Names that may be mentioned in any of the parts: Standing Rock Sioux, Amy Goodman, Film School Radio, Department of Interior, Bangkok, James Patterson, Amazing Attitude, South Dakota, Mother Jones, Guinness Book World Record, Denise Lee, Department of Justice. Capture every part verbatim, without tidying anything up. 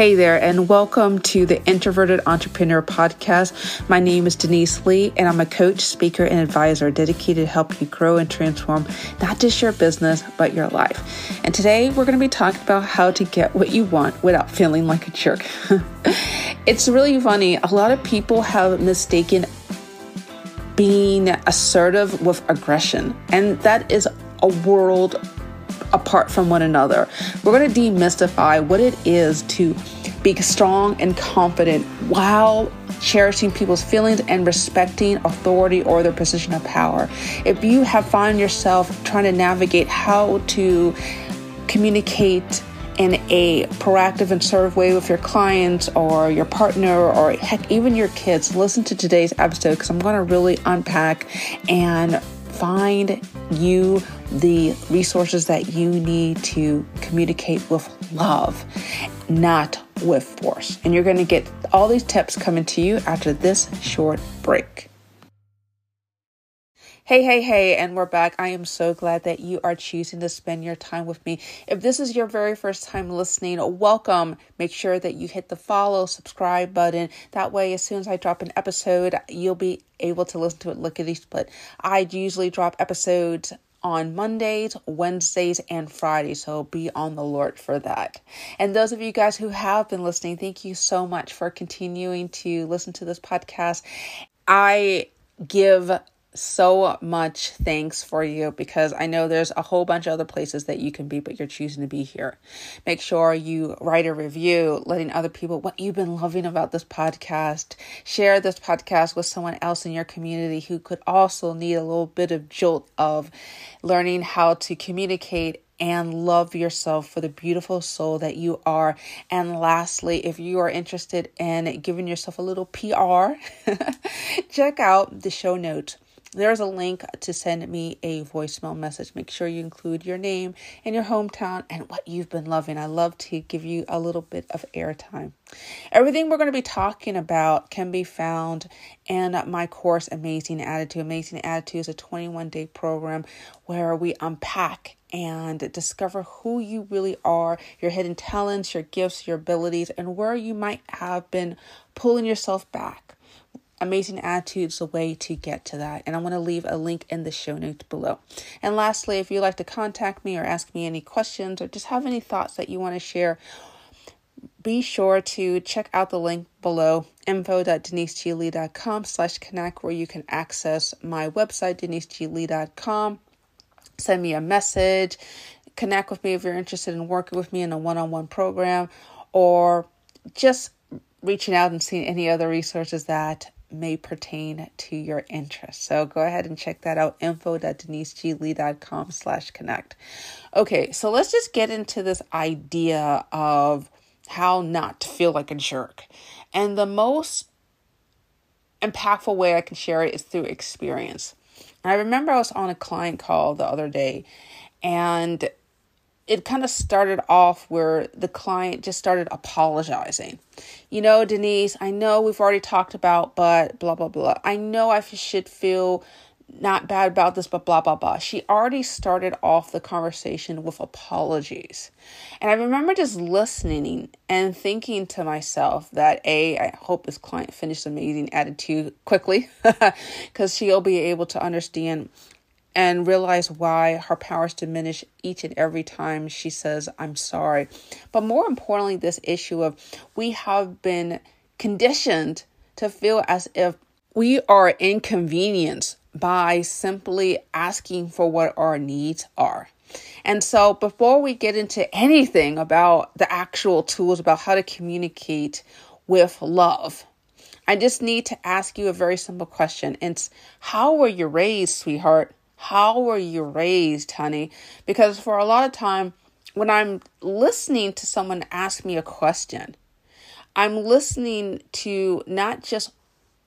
Hey there, and welcome to the Introverted Entrepreneur Podcast. My name is Denise Lee, and I'm a coach, speaker, and advisor dedicated to help you grow and transform not just your business, but your life. And today we're going to be talking about how to get what you want without feeling like a jerk. It's really funny. A lot of people have mistaken being assertive with aggression, and that is a world apart from one another. We're going to demystify what it is to be strong and confident while cherishing people's feelings and respecting authority or their position of power. If you have found yourself trying to navigate how to communicate in a proactive and assertive way with your clients or your partner or heck, even your kids, listen to today's episode because I'm going to really unpack and find you the resources that you need to communicate with love, not with force. And you're going to get all these tips coming to you after this short break. Hey, hey, hey, and we're back. I am so glad that you are choosing to spend your time with me. If this is your very first time listening, welcome. Make sure that you hit the follow, subscribe button. That way, as soon as I drop an episode, you'll be able to listen to it lickety split. I usually drop episodes on Mondays, Wednesdays, and Fridays. So be on the alert for that. And those of you guys who have been listening, thank you so much for continuing to listen to this podcast. I give so much thanks for you because I know there's a whole bunch of other places that you can be, but you're choosing to be here. Make sure you write a review, letting other people what you've been loving about this podcast. Share this podcast with someone else in your community who could also need a little bit of jolt of learning how to communicate and love yourself for the beautiful soul that you are. And lastly, if you are interested in giving yourself a little P R, check out the show notes. There's a link to send me a voicemail message. Make sure you include your name and your hometown and what you've been loving. I love to give you a little bit of airtime. Everything we're going to be talking about can be found in my course, Amazing Attitude. Amazing Attitude is a twenty-one day program where we unpack and discover who you really are, your hidden talents, your gifts, your abilities, and where you might have been pulling yourself back. Amazing Attitude is the way to get to that. And I want to leave a link in the show notes below. And lastly, if you'd like to contact me or ask me any questions or just have any thoughts that you want to share, be sure to check out the link below, info.denisegelee.com slash connect, where you can access my website, denise g lee dot com. Send me a message, connect with me if you're interested in working with me in a one-on-one program, or just reaching out and seeing any other resources that may pertain to your interest. So go ahead and check that out, info.denisegelee.com slash connect. Okay, so let's just get into this idea of how not to feel like a jerk. And the most impactful way I can share it is through experience. And I remember I was on a client call the other day, and it kind of started off where the client just started apologizing. You know, Denise, I know we've already talked about, but blah, blah, blah. I know I should feel not bad about this, but blah, blah, blah. She already started off the conversation with apologies. And I remember just listening and thinking to myself that, A, I hope this client finished Amazing Attitude quickly because she'll be able to understand and realize why her powers diminish each and every time she says, I'm sorry. But more importantly, this issue of we have been conditioned to feel as if we are inconvenienced by simply asking for what our needs are. And so before we get into anything about the actual tools about how to communicate with love, I just need to ask you a very simple question. It's how were you raised, sweetheart? How were you raised, honey? Because for a lot of time, when I'm listening to someone ask me a question, I'm listening to not just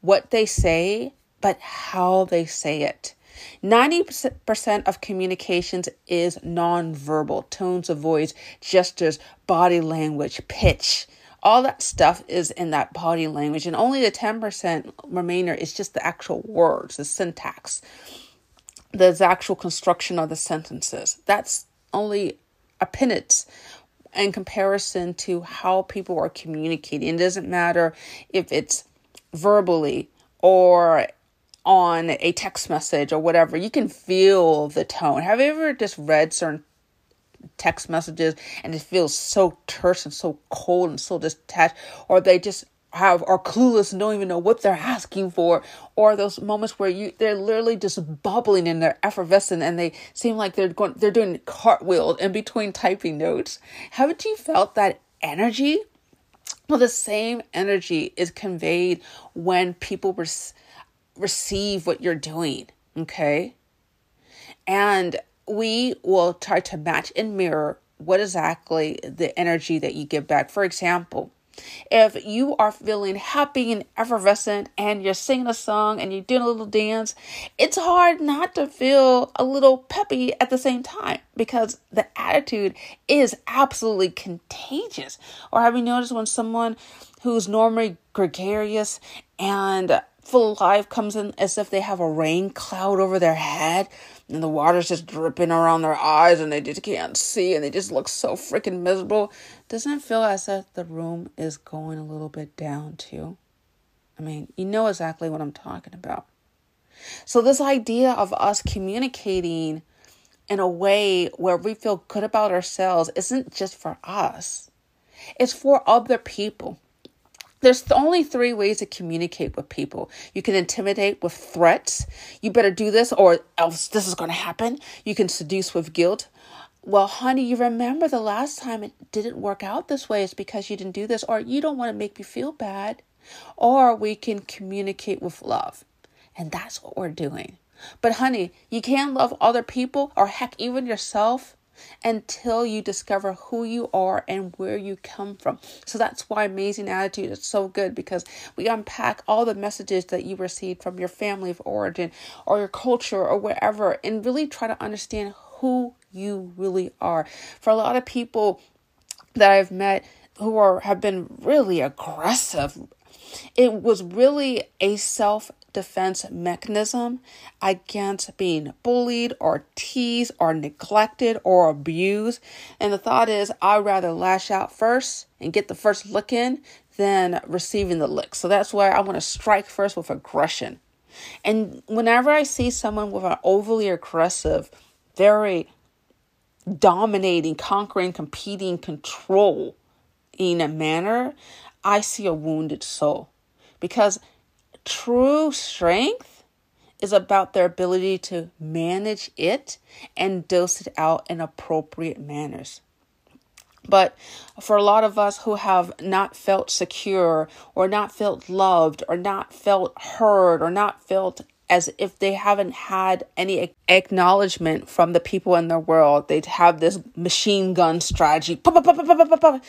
what they say, but how they say it. ninety percent of communications is nonverbal. Tones of voice, gestures, body language, pitch. All that stuff is in that body language. And only the ten percent remainder is just the actual words, the syntax. There's actual construction of the sentences. That's only a pittance in comparison to how people are communicating. It doesn't matter if it's verbally or on a text message or whatever. You can feel the tone. Have you ever just read certain text messages and it feels so terse and so cold and so detached, or they just have are clueless and don't even know what they're asking for, or those moments where you they're literally just bubbling and they're effervescent and they seem like they're going they're doing cartwheels in between typing notes? Haven't you felt that energy? Well, the same energy is conveyed when people res- receive what you're doing, okay? And we will try to match and mirror what exactly the energy that you give back. For example, if you are feeling happy and effervescent and you're singing a song and you're doing a little dance, it's hard not to feel a little peppy at the same time because the attitude is absolutely contagious. Or have you noticed when someone who's normally gregarious and full of life comes in as if they have a rain cloud over their head and the water's just dripping around their eyes and they just can't see and they just look so freaking miserable? Doesn't it feel as if the room is going a little bit down too? I mean, you know exactly what I'm talking about. So this idea of us communicating in a way where we feel good about ourselves isn't just for us. It's for other people. There's only three ways to communicate with people. You can intimidate with threats. You better do this or else this is going to happen. You can seduce with guilt. Well, honey, you remember the last time it didn't work out this way. It's because you didn't do this, or you don't want to make me feel bad. Or we can communicate with love. And that's what we're doing. But honey, you can't love other people or heck, even yourself, until you discover who you are and where you come from. So that's why Amazing Attitude is so good, because we unpack all the messages that you received from your family of origin or your culture or wherever, and really try to understand who you really are. For a lot of people that I've met who are have been really aggressive, it was really a self defense mechanism against being bullied or teased or neglected or abused. And the thought is, I'd rather lash out first and get the first lick in than receiving the lick. So that's why I want to strike first with aggression. And whenever I see someone with an overly aggressive, very dominating, conquering, competing, controlling manner, I see a wounded soul. Because true strength is about their ability to manage it and dose it out in appropriate manners. But for a lot of us who have not felt secure or not felt loved or not felt heard or not felt as if they haven't had any acknowledgement from the people in their world, they have this machine gun strategy. Pop, pop, pop, pop, pop, pop, pop.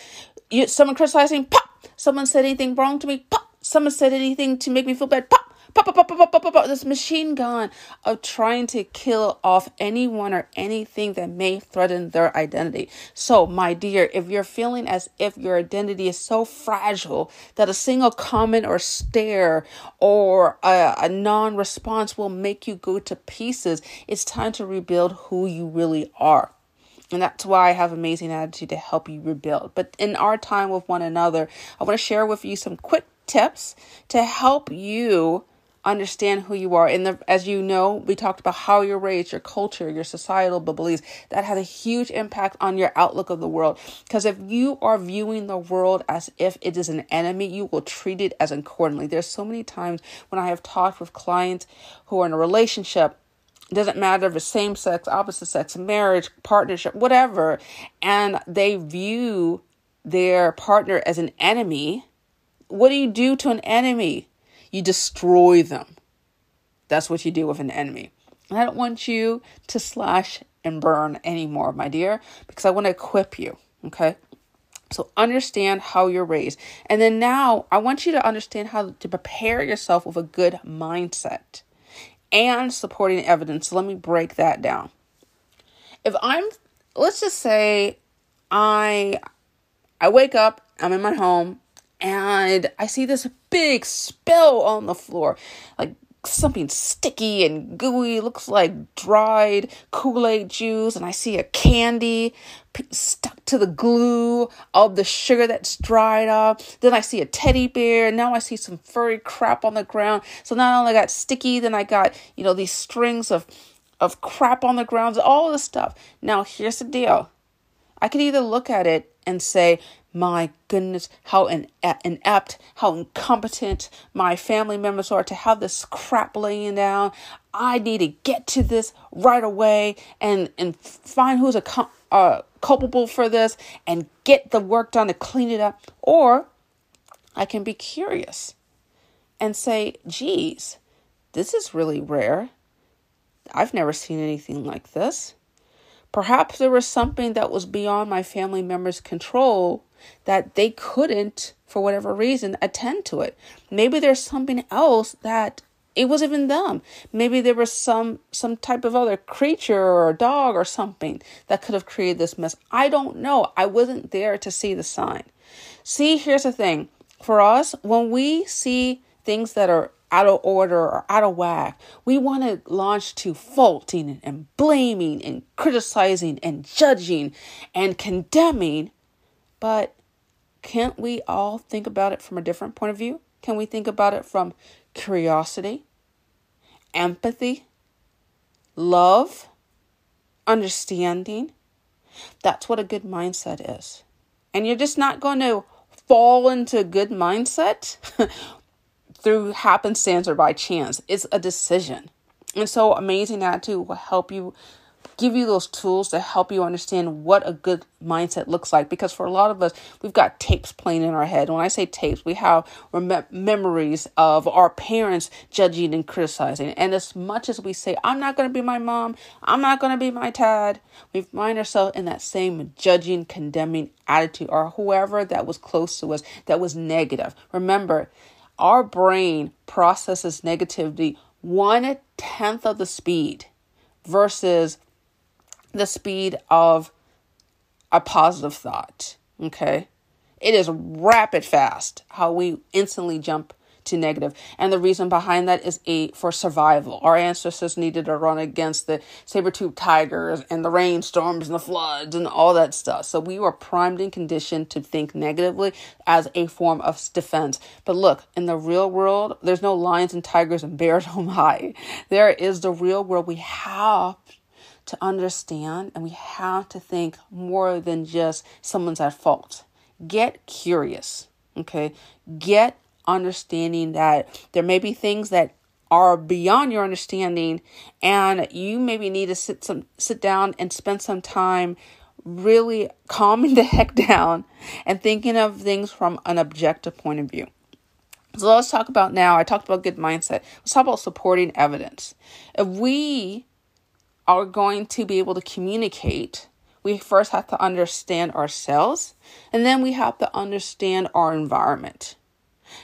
You, someone criticizing, pop. Someone said anything wrong to me, pop. Someone said anything to make me feel bad. Pop, pop, pop, pop, pop, pop, pop, pop. This machine gun of trying to kill off anyone or anything that may threaten their identity. So, my dear, if you're feeling as if your identity is so fragile that a single comment or stare or a, a non-response will make you go to pieces, it's time to rebuild who you really are. And that's why I have Amazing Attitude to help you rebuild. But in our time with one another, I want to share with you some quick tips to help you understand who you are. And the, as you know, we talked about how you're raised, your culture, your societal beliefs. That has a huge impact on your outlook of the world. Because if you are viewing the world as if it is an enemy, you will treat it as accordingly. There's so many times when I have talked with clients who are in a relationship. It doesn't matter if it's same sex, opposite sex, marriage, partnership, whatever. And they view their partner as an enemy. What do you do to an enemy? You destroy them. That's what you do with an enemy. And I don't want you to slash and burn anymore, my dear, because I want to equip you, okay? So understand how you're raised. And then now I want you to understand how to prepare yourself with a good mindset and supporting evidence. So let me break that down. If I'm, let's just say I, I wake up, I'm in my home, and I see this big spill on the floor, like something sticky and gooey, looks like dried Kool-Aid juice, and I see a candy stuck to the glue of the sugar that's dried up. Then I see a teddy bear. Now I see some furry crap on the ground. So not only I got sticky, then I got, you know, these strings of, of crap on the ground, all of this stuff. Now, here's the deal. I could either look at it and say, my goodness, how inept, how incompetent my family members are to have this crap laying down. I need to get to this right away and, and find who's a, uh, culpable for this and get the work done to clean it up. Or I can be curious and say, geez, this is really rare. I've never seen anything like this. Perhaps there was something that was beyond my family members' control that they couldn't, for whatever reason, attend to it. Maybe there's something else that it wasn't even them. Maybe there was some, some type of other creature or a dog or something that could have created this mess. I don't know. I wasn't there to see the sign. See, here's the thing. For us, when we see things that are out of order or out of whack, we want to launch to faulting and blaming and criticizing and judging and condemning. But can't we all think about it from a different point of view? Can we think about it from curiosity, empathy, love, understanding? That's what a good mindset is. And you're just not going to fall into a good mindset through happenstance or by chance. It's a decision. And so Amazing Attitude will help you, give you those tools to help you understand what a good mindset looks like. Because for a lot of us, we've got tapes playing in our head. When I say tapes, we have rem- memories of our parents judging and criticizing. And as much as we say, I'm not going to be my mom, I'm not going to be my dad, we find ourselves in that same judging, condemning attitude, or whoever that was close to us that was negative. Remember, our brain processes negativity one tenth of the speed versus the speed of a positive thought. Okay, it is rapid fast how we instantly jump to negative. And the reason behind that is a for survival. Our ancestors needed to run against the saber-toothed tigers and the rainstorms and the floods and all that stuff. So we were primed and conditioned to think negatively as a form of defense. But look, in the real world, there's no lions and tigers and bears. Oh my, there is the real world. We have to understand and we have to think more than just someone's at fault. Get curious. Okay, get understanding that there may be things that are beyond your understanding, and you maybe need to sit some sit down and spend some time really calming the heck down and thinking of things from an objective point of view. So let's talk about now. I talked about good mindset. Let's talk about supporting evidence. If we are going to be able to communicate, we first have to understand ourselves, and then we have to understand our environment.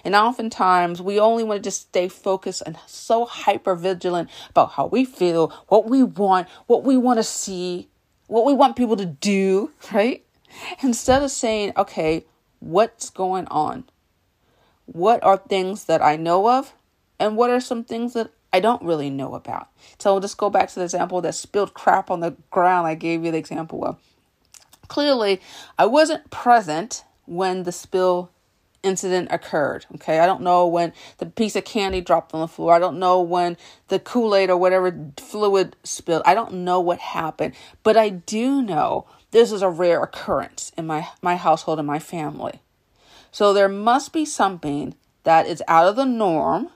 And oftentimes, we only want to just stay focused and so hyper vigilant about how we feel, what we want, what we want to see, what we want people to do, right? Instead of saying, okay, what's going on? What are things that I know of? And what are some things that I don't really know about? So I'll just go back to the example that spilled crap on the ground I gave you the example of. Clearly, I wasn't present when the spill incident occurred. Okay, I don't know when the piece of candy dropped on the floor. I don't know when the Kool-Aid or whatever fluid spilled. I don't know what happened, but I do know this is a rare occurrence in my, my household and my family. So there must be something that is out of the norm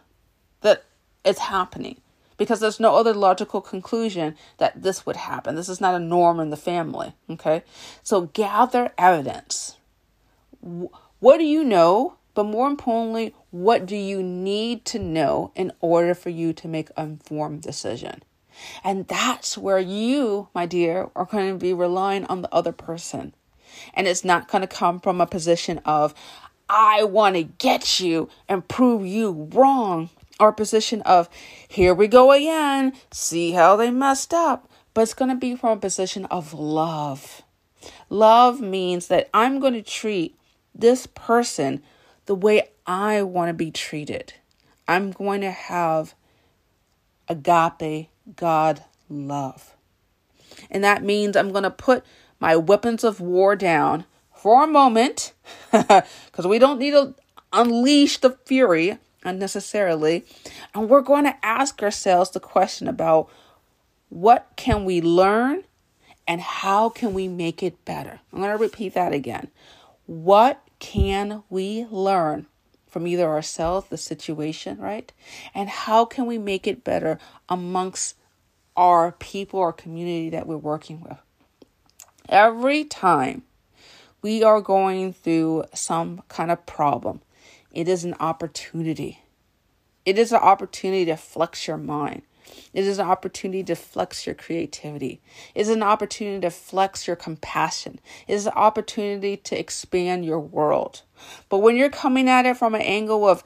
that is happening, because there's no other logical conclusion that this would happen. This is not a norm in the family. Okay, so gather evidence. What do you know? But more importantly, what do you need to know in order for you to make an informed decision? And that's where you, my dear, are going to be relying on the other person. And it's not going to come from a position of, I want to get you and prove you wrong, or a position of, here we go again, see how they messed up. But it's going to be from a position of love. Love means that I'm going to treat this person the way I want to be treated. I'm going to have agape God love. And that means I'm going to put my weapons of war down for a moment because we don't need to unleash the fury unnecessarily. And we're going to ask ourselves the question about what can we learn and how can we make it better? I'm going to repeat that again. What can we learn from either ourselves, the situation, right? And how can we make it better amongst our people, our community that we're working with? Every time we are going through some kind of problem, it is an opportunity. It is an opportunity to flex your mind. It is an opportunity to flex your creativity. It is an opportunity to flex your compassion. It is an opportunity to expand your world. But when you're coming at it from an angle of,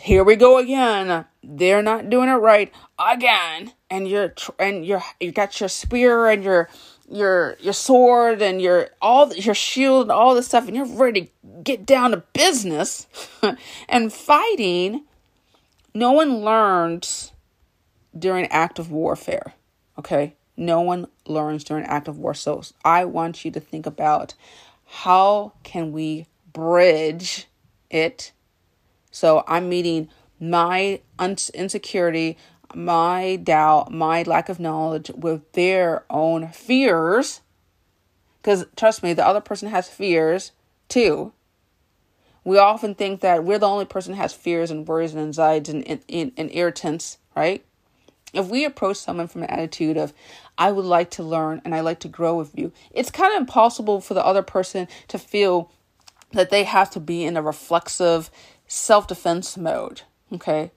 here we go again, they're not doing it right again, and you're and you're you got your spear and your your your sword and your all your shield and all this stuff, and you're ready to get down to business and fighting. No one learns during active warfare, okay? No one learns during active war. So I want you to think about how can we bridge it. So I'm meeting my insecurity, my doubt, my lack of knowledge with their own fears. Because trust me, the other person has fears too. We often think that we're the only person who has fears and worries and anxieties and, and, and irritants, right? If we approach someone from an attitude of, I would like to learn and I like to grow with you, it's kind of impossible for the other person to feel that they have to be in a reflexive self-defense mode, okay?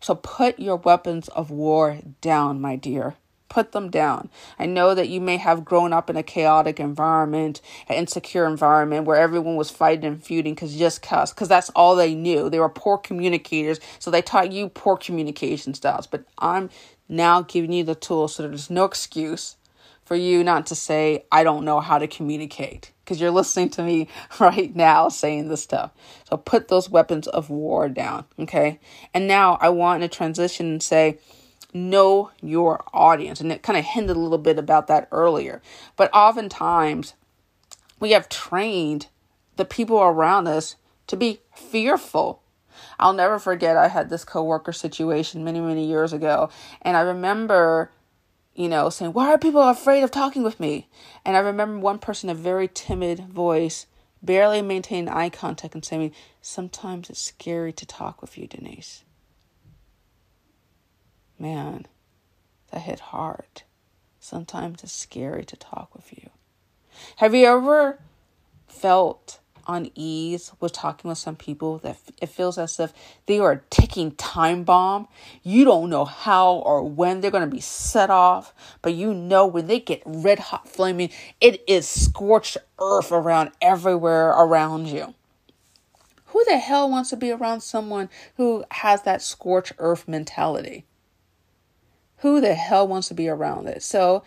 So put your weapons of war down, my dear. Put them down. I know that you may have grown up in a chaotic environment, an insecure environment where everyone was fighting and feuding because just cuss, because that's all they knew. They were poor communicators, so they taught you poor communication styles. But I'm now giving you the tools so there's no excuse for you not to say, I don't know how to communicate, because you're listening to me right now saying this stuff. So put those weapons of war down, okay? And now I want to transition and say, know your audience. And it kind of hinted a little bit about that earlier. But oftentimes, we have trained the people around us to be fearful. I'll never forget, I had this coworker situation many, many years ago. And I remember, you know, saying, why are people afraid of talking with me? And I remember one person, a very timid voice, barely maintaining eye contact and saying, sometimes it's scary to talk with you, Denise. Man, that hit hard. Sometimes it's scary to talk with you. Have you ever felt unease with talking with some people that it feels as if they are a ticking time bomb? You don't know how or when they're going to be set off, but you know when they get red hot flaming, it is scorched earth around everywhere around you. Who the hell wants to be around someone who has that scorched earth mentality? Who the hell wants to be around it? So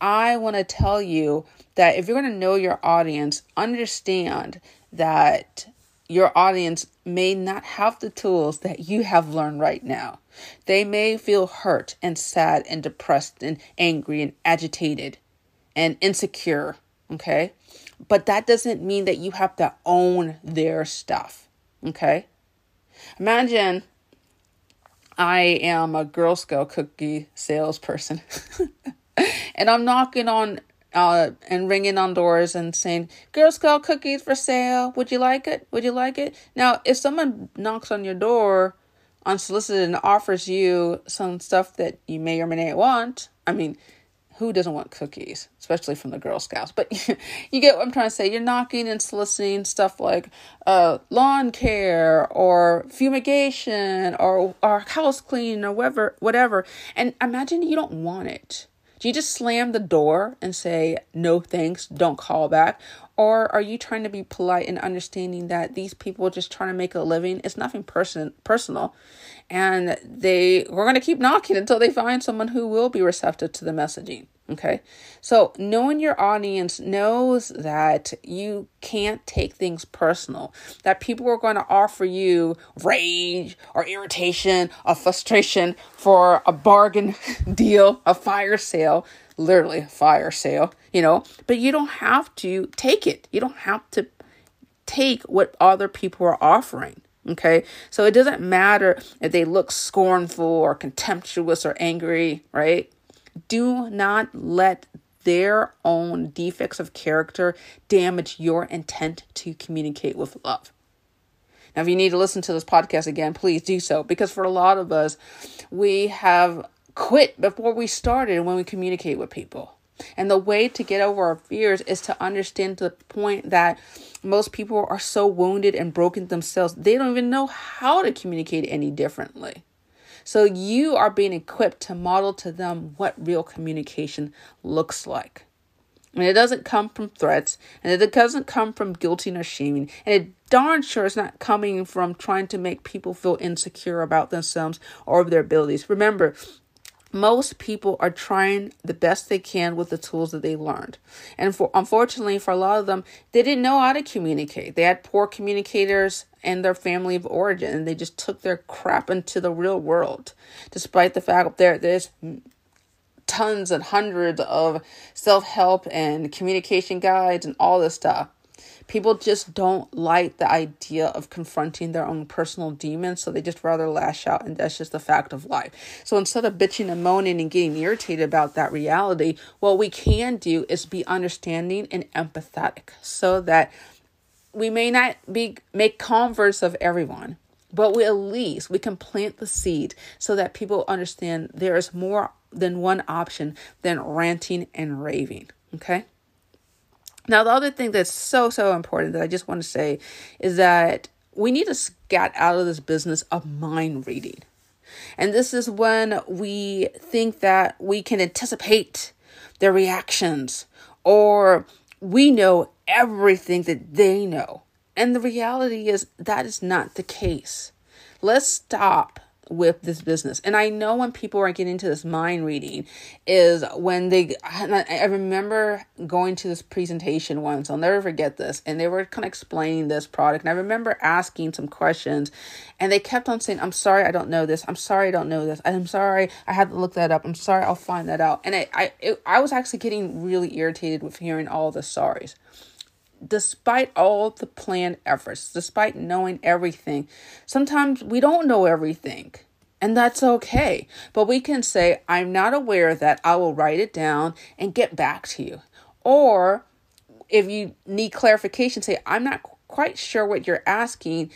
I want to tell you that if you're going to know your audience, understand that your audience may not have the tools that you have learned right now. They may feel hurt and sad and depressed and angry and agitated and insecure, okay? But that doesn't mean that you have to own their stuff, okay? Imagine I am a Girl Scout cookie salesperson and I'm knocking on uh, and ringing on doors and saying, Girl Scout cookies for sale. Would you like it? Would you like it? Now, if someone knocks on your door unsolicited and offers you some stuff that you may or may not want, I mean, who doesn't want cookies, especially from the Girl Scouts? But you get what I'm trying to say. You're knocking and soliciting stuff like uh, lawn care or fumigation or, or house cleaning or whatever, whatever. And imagine you don't want it. Do you just slam the door and say, no thanks, don't call back? Or are you trying to be polite and understanding that these people are just trying to make a living? It's nothing person personal. And they we're going to keep knocking until they find someone who will be receptive to the messaging. Okay, so knowing your audience knows that you can't take things personal, that people are going to offer you rage or irritation or frustration for a bargain deal, a fire sale, literally a fire sale, you know, but you don't have to take it. You don't have to take what other people are offering. Okay, so it doesn't matter if they look scornful or contemptuous or angry, right? Do not let their own defects of character damage your intent to communicate with love. Now, if you need to listen to this podcast again, please do so, because for a lot of us, we have quit before we started when we communicate with people. And the way to get over our fears is to understand the point that most people are so wounded and broken themselves, they don't even know how to communicate any differently. So you are being equipped to model to them what real communication looks like. And it doesn't come from threats, and it doesn't come from guilting or shaming, and it darn sure is not coming from trying to make people feel insecure about themselves or their abilities. Remember, most people are trying the best they can with the tools that they learned. And for unfortunately, for a lot of them, they didn't know how to communicate. They had poor communicators in their family of origin, and they just took their crap into the real world, despite the fact there there's tons and hundreds of self-help and communication guides and all this stuff. People just don't like the idea of confronting their own personal demons, so they just rather lash out, and that's just the fact of life. So instead of bitching and moaning and getting irritated about that reality, what we can do is be understanding and empathetic, so that we may not be make converts of everyone, but we at least we can plant the seed so that people understand there is more than one option than ranting and raving, okay? Now, the other thing that's so, so important that I just want to say is that we need to get out of this business of mind reading. And this is when we think that we can anticipate their reactions, or we know everything that they know. And the reality is that is not the case. Let's stop with this business. And I know when people are getting into this mind reading is when they, I remember going to this presentation once, I'll never forget this. And they were kind of explaining this product. And I remember asking some questions, and they kept on saying, I'm sorry, I don't know this. I'm sorry, I don't know this. I'm sorry, I had to look that up. I'm sorry, I'll find that out. And I, I, it, I was actually getting really irritated with hearing all the sorries. Despite all the planned efforts, despite knowing everything, sometimes we don't know everything, and that's okay. But we can say, I'm not aware of that. I will write it down and get back to you. Or if you need clarification, say, I'm not quite sure what you're asking.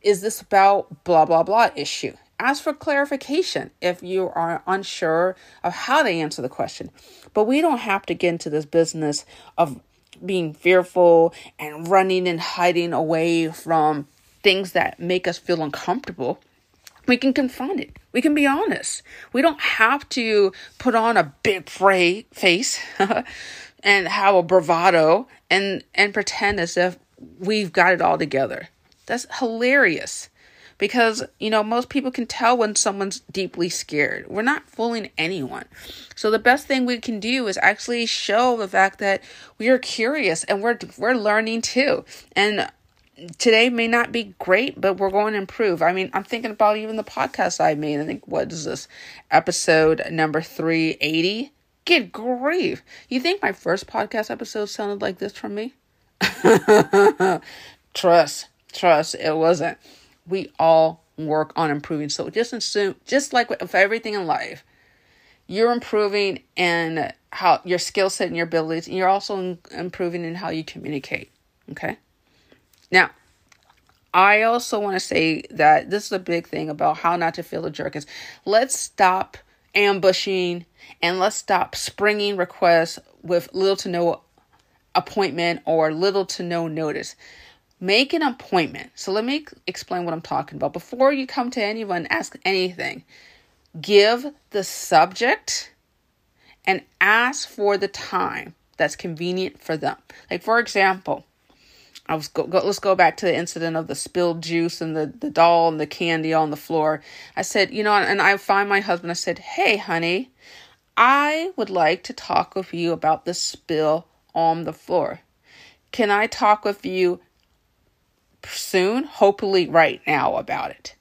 Is this about blah, blah, blah issue? Ask for clarification if you are unsure of how to answer the question. But we don't have to get into this business of being fearful and running and hiding away from things that make us feel uncomfortable. We can confront it. We can be honest. We don't have to put on a big fray face and have a bravado and, and pretend as if we've got it all together. That's hilarious, because, you know, most people can tell when someone's deeply scared. We're not fooling anyone. So the best thing we can do is actually show the fact that we are curious and we're we're learning too. And today may not be great, but we're going to improve. I mean, I'm thinking about even the podcast I made. I think, what is this? Episode number three eighty? Good grief. You think my first podcast episode sounded like this from me? Trust. Trust. It wasn't. We all work on improving. So just assume, just like with everything in life, you're improving in how your skill set and your abilities, and you're also improving in how you communicate. Okay. Now, I also want to say that this is a big thing about how not to feel a jerk is let's stop ambushing and let's stop springing requests with little to no appointment or little to no notice. Make an appointment. So let me explain what I'm talking about. Before you come to anyone, ask anything. Give the subject and ask for the time. that's convenient for them. Like, for example, I was go, go, let's go back to the incident of the spilled juice and the, the doll and the candy on the floor. I said, you know, and I find my husband, I said, hey, honey, I would like to talk with you about the spill on the floor. Can I talk with you soon? Hopefully right now about it.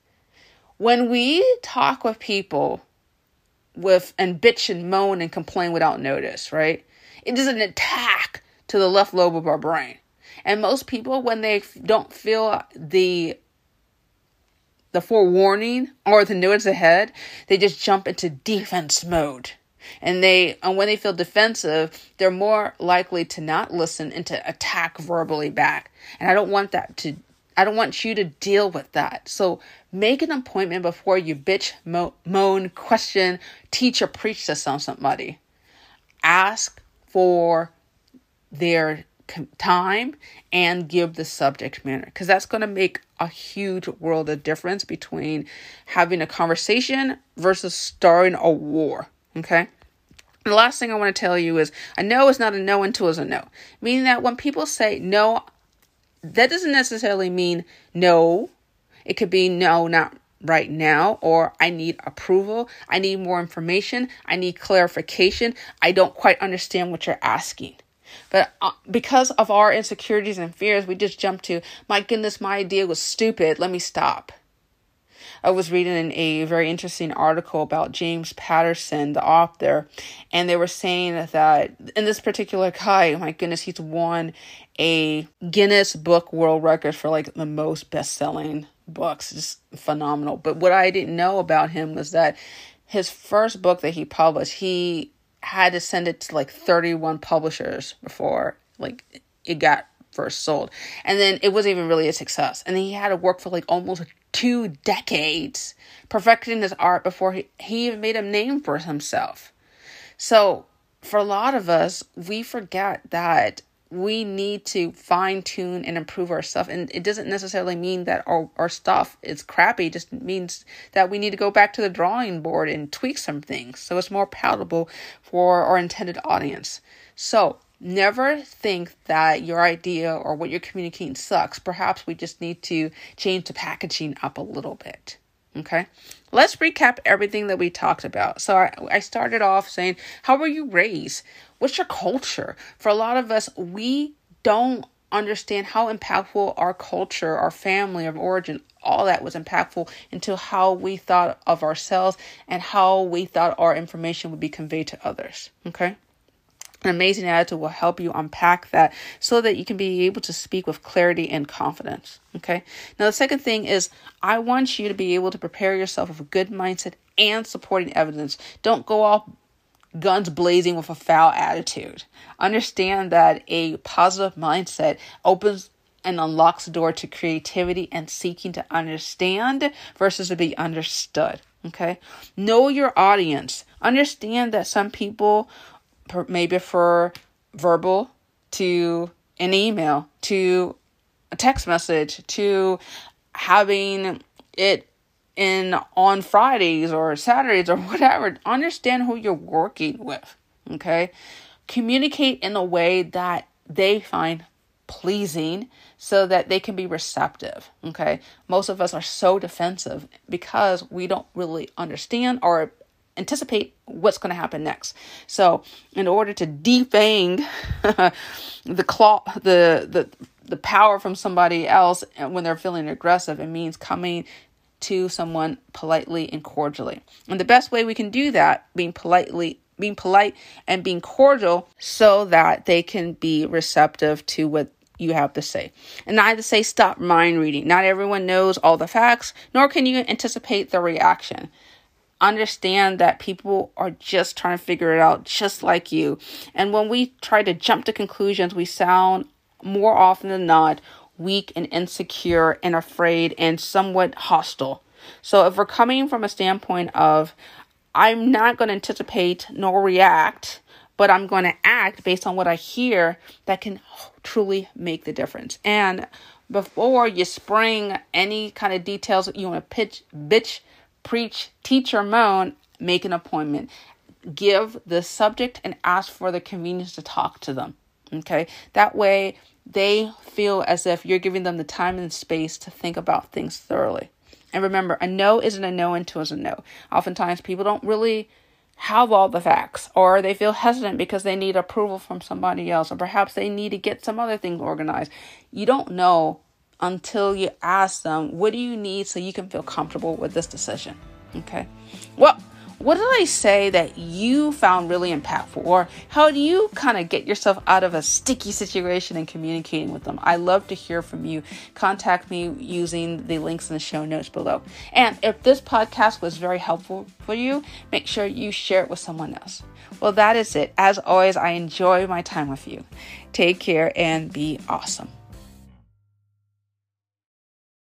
When we talk with people with and bitch and moan and complain without notice, right? It is an attack to the left lobe of our brain. And most people, when they don't feel the the forewarning or the notice ahead, they just jump into defense mode. And they, and when they feel defensive, they're more likely to not listen and to attack verbally back. And I don't want that to, I don't want you to deal with that. So make an appointment before you bitch, mo- moan, question, teach, or preach to somebody. Ask for their time and give the subject matter, because that's going to make a huge world of difference between having a conversation versus starting a war. Okay. The last thing I want to tell you is a no is not a no until it's a no. Meaning that when people say no, that doesn't necessarily mean no. It could be no, not right now, or I need approval. I need more information. I need clarification. I don't quite understand what you're asking. But uh, because of our insecurities and fears, we just jump to, my goodness, my idea was stupid. Let me stop. I was reading in a very interesting article about James Patterson, the author, and they were saying that in this particular guy, my goodness, he's won a Guinness Book World Record for like the most best-selling books. Just phenomenal. But what I didn't know about him was that his first book that he published, he had to send it to like thirty-one publishers before like it got first sold. And then it wasn't even really a success. And then he had to work for like almost two decades perfecting his art before he, he even made a name for himself. So for a lot of us, we forget that we need to fine tune and improve our stuff. And it doesn't necessarily mean that our, our stuff is crappy. It just means that we need to go back to the drawing board and tweak some things so it's more palatable for our intended audience. So never think that your idea or what you're communicating sucks. Perhaps we just need to change the packaging up a little bit. Okay, let's recap everything that we talked about. So I, I started off saying, how were you raised? What's your culture? For a lot of us, we don't understand how impactful our culture, our family of origin, all that was impactful into how we thought of ourselves and how we thought our information would be conveyed to others. Okay. An amazing attitude will help you unpack that so that you can be able to speak with clarity and confidence. Okay. Now, the second thing is I want you to be able to prepare yourself with a good mindset and supporting evidence. Don't go off guns blazing with a foul attitude. Understand that a positive mindset opens and unlocks the door to creativity and seeking to understand versus to be understood. Okay. Know your audience. Understand that some people may prefer verbal to an email, to a text message, to having it in on Fridays or Saturdays or whatever. Understand who you're working with, okay? Communicate in a way that they find pleasing so that they can be receptive, okay? Most of us are so defensive because we don't really understand or anticipate what's going to happen next. So in order to defang the claw, the, the, the power from somebody else when they're feeling aggressive, it means coming to someone politely and cordially. And the best way we can do that, being politely, being polite and being cordial so that they can be receptive to what you have to say. And I have to say, stop mind reading. Not everyone knows all the facts, nor can you anticipate their reaction. Understand that people are just trying to figure it out just like you. And when we try to jump to conclusions, we sound more often than not weak and insecure and afraid and somewhat hostile. So if we're coming from a standpoint of, I'm not going to anticipate nor react, but I'm going to act based on what I hear, that can truly make the difference. And before you spring any kind of details that you want to pitch, bitch, preach, teach, or moan, make an appointment. give the subject and ask for the convenience to talk to them. Okay, that way they feel as if you're giving them the time and space to think about things thoroughly. And remember, a no isn't a no until it's a no. Oftentimes people don't really have all the facts, or they feel hesitant because they need approval from somebody else, or perhaps they need to get some other things organized. You don't know until you ask them, what do you need so you can feel comfortable with this decision? Okay, well, what did I say that you found really impactful? Or how do you kind of get yourself out of a sticky situation in communicating with them? I love to hear from you. Contact me using the links in the show notes below. And if this podcast was very helpful for you, make sure you share it with someone else. Well, that is it. As always, I enjoy my time with you. Take care and be awesome.